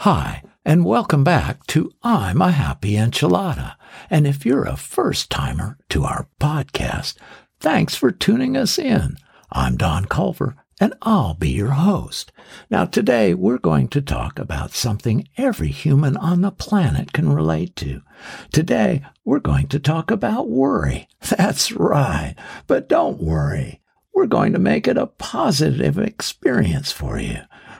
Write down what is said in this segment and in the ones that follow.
Hi, and welcome back to I'm a Happy Enchilada. And if you're a first-timer to our podcast, thanks for tuning us in. I'm Don Culver, and I'll be your host. Now, today we're going to talk about something every human on the planet can relate to. Today, we're going to talk about worry. That's right, but don't worry. We're going to make it a positive experience for you.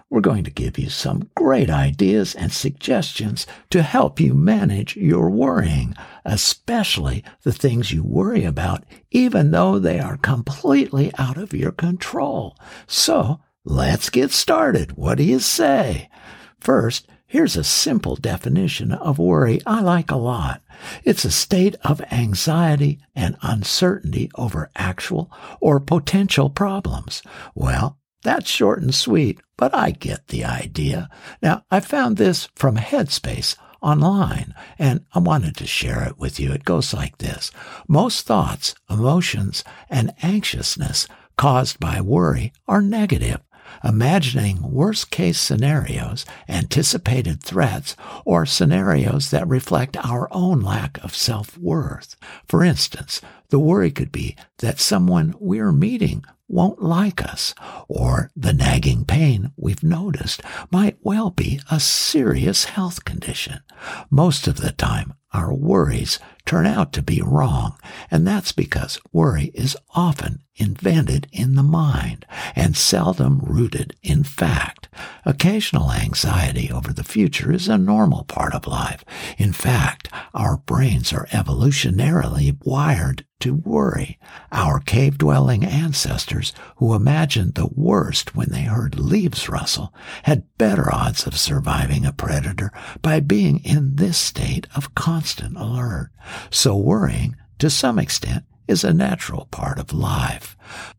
We're going to give you some great ideas and suggestions to help you manage your worrying, especially the things you worry about, even though they are completely out of your control. So, let's get started. What do you say? First, here's a simple definition of worry I like a lot. It's a state of anxiety and uncertainty over actual or potential problems. Well, that's short and sweet, but I get the idea. Now, I found this from Headspace online, and I wanted to share it with you. It goes like this. Most thoughts, emotions, and anxiousness caused by worry are negative. Imagining worst-case scenarios, anticipated threats, or scenarios that reflect our own lack of self-worth. For instance, the worry could be that someone we're meeting won't like us, or the nagging pain we've noticed might well be a serious health condition. Most of the time, our worries turn out to be wrong, and that's because worry is often invented in the mind and seldom rooted in fact. Occasional anxiety over the future is a normal part of life. In fact, our brains are evolutionarily wired to worry. Our cave-dwelling ancestors, who imagined the worst when they heard leaves rustle, had better odds of surviving a predator by being in this state of constant alert. So worrying, to some extent, is a natural part of life.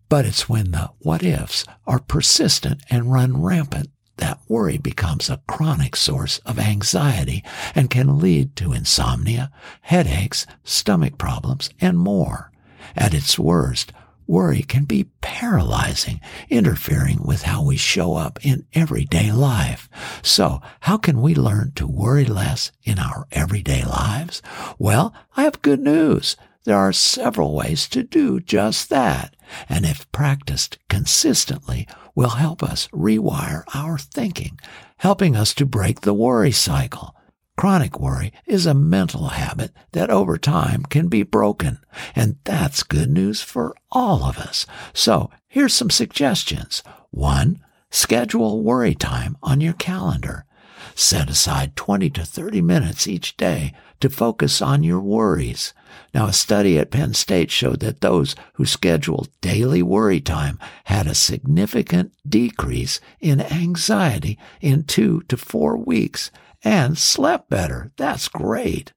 But it's when the what-ifs are persistent and run rampant that worry becomes a chronic source of anxiety and can lead to insomnia, headaches, stomach problems, and more. At its worst, worry can be paralyzing, interfering with how we show up in everyday life. So, how can we learn to worry less in our everyday lives? Well, I have good news. There are several ways to do just that, and if practiced consistently, will help us rewire our thinking, helping us to break the worry cycle. Chronic worry is a mental habit that over time can be broken, and that's good news for all of us. So, here's some suggestions. 1. Schedule worry time on your calendar. Set aside 20 to 30 minutes each day to focus on your worries. Now, a study at Penn State showed that those who scheduled daily worry time had a significant decrease in anxiety in 2 to 4 weeks and slept better. That's great.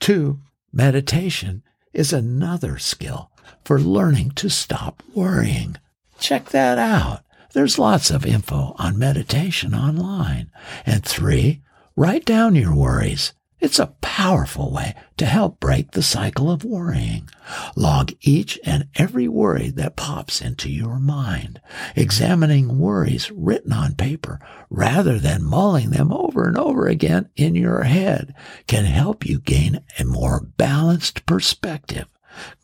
2. Meditation is another skill for learning to stop worrying. Check that out. There's lots of info on meditation online. And 3, write down your worries. It's a powerful way to help break the cycle of worrying. Log each and every worry that pops into your mind. Examining worries written on paper rather than mulling them over and over again in your head can help you gain a more balanced perspective.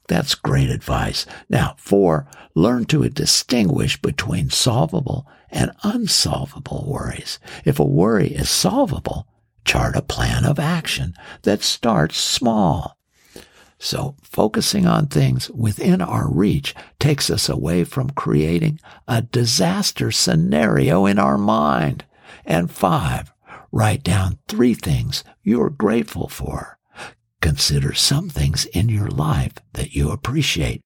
That's great advice. Now, 4, learn to distinguish between solvable and unsolvable worries. If a worry is solvable, chart a plan of action that starts small. So, focusing on things within our reach takes us away from creating a disaster scenario in our mind. And 5, write down 3 things you're grateful for. Consider some things in your life that you appreciate.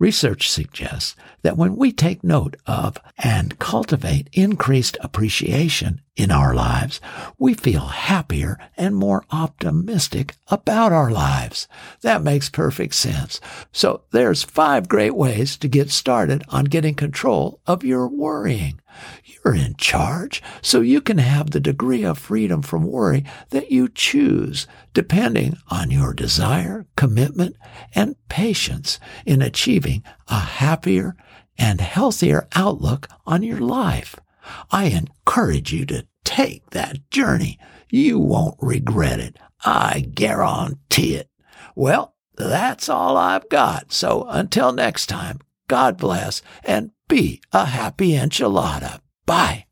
Research suggests that when we take note of and cultivate increased appreciation in our lives, we feel happier and more optimistic about our lives. That makes perfect sense. So there's 5 great ways to get started on getting control of your worrying. You're in charge, so you can have the degree of freedom from worry that you choose, depending on your desire, commitment, and patience in achieving a happier and healthier outlook on your life. I encourage you to Take that journey. You won't regret it. I guarantee it. Well, that's all I've got. So until next time, God bless and be a happy enchilada. Bye.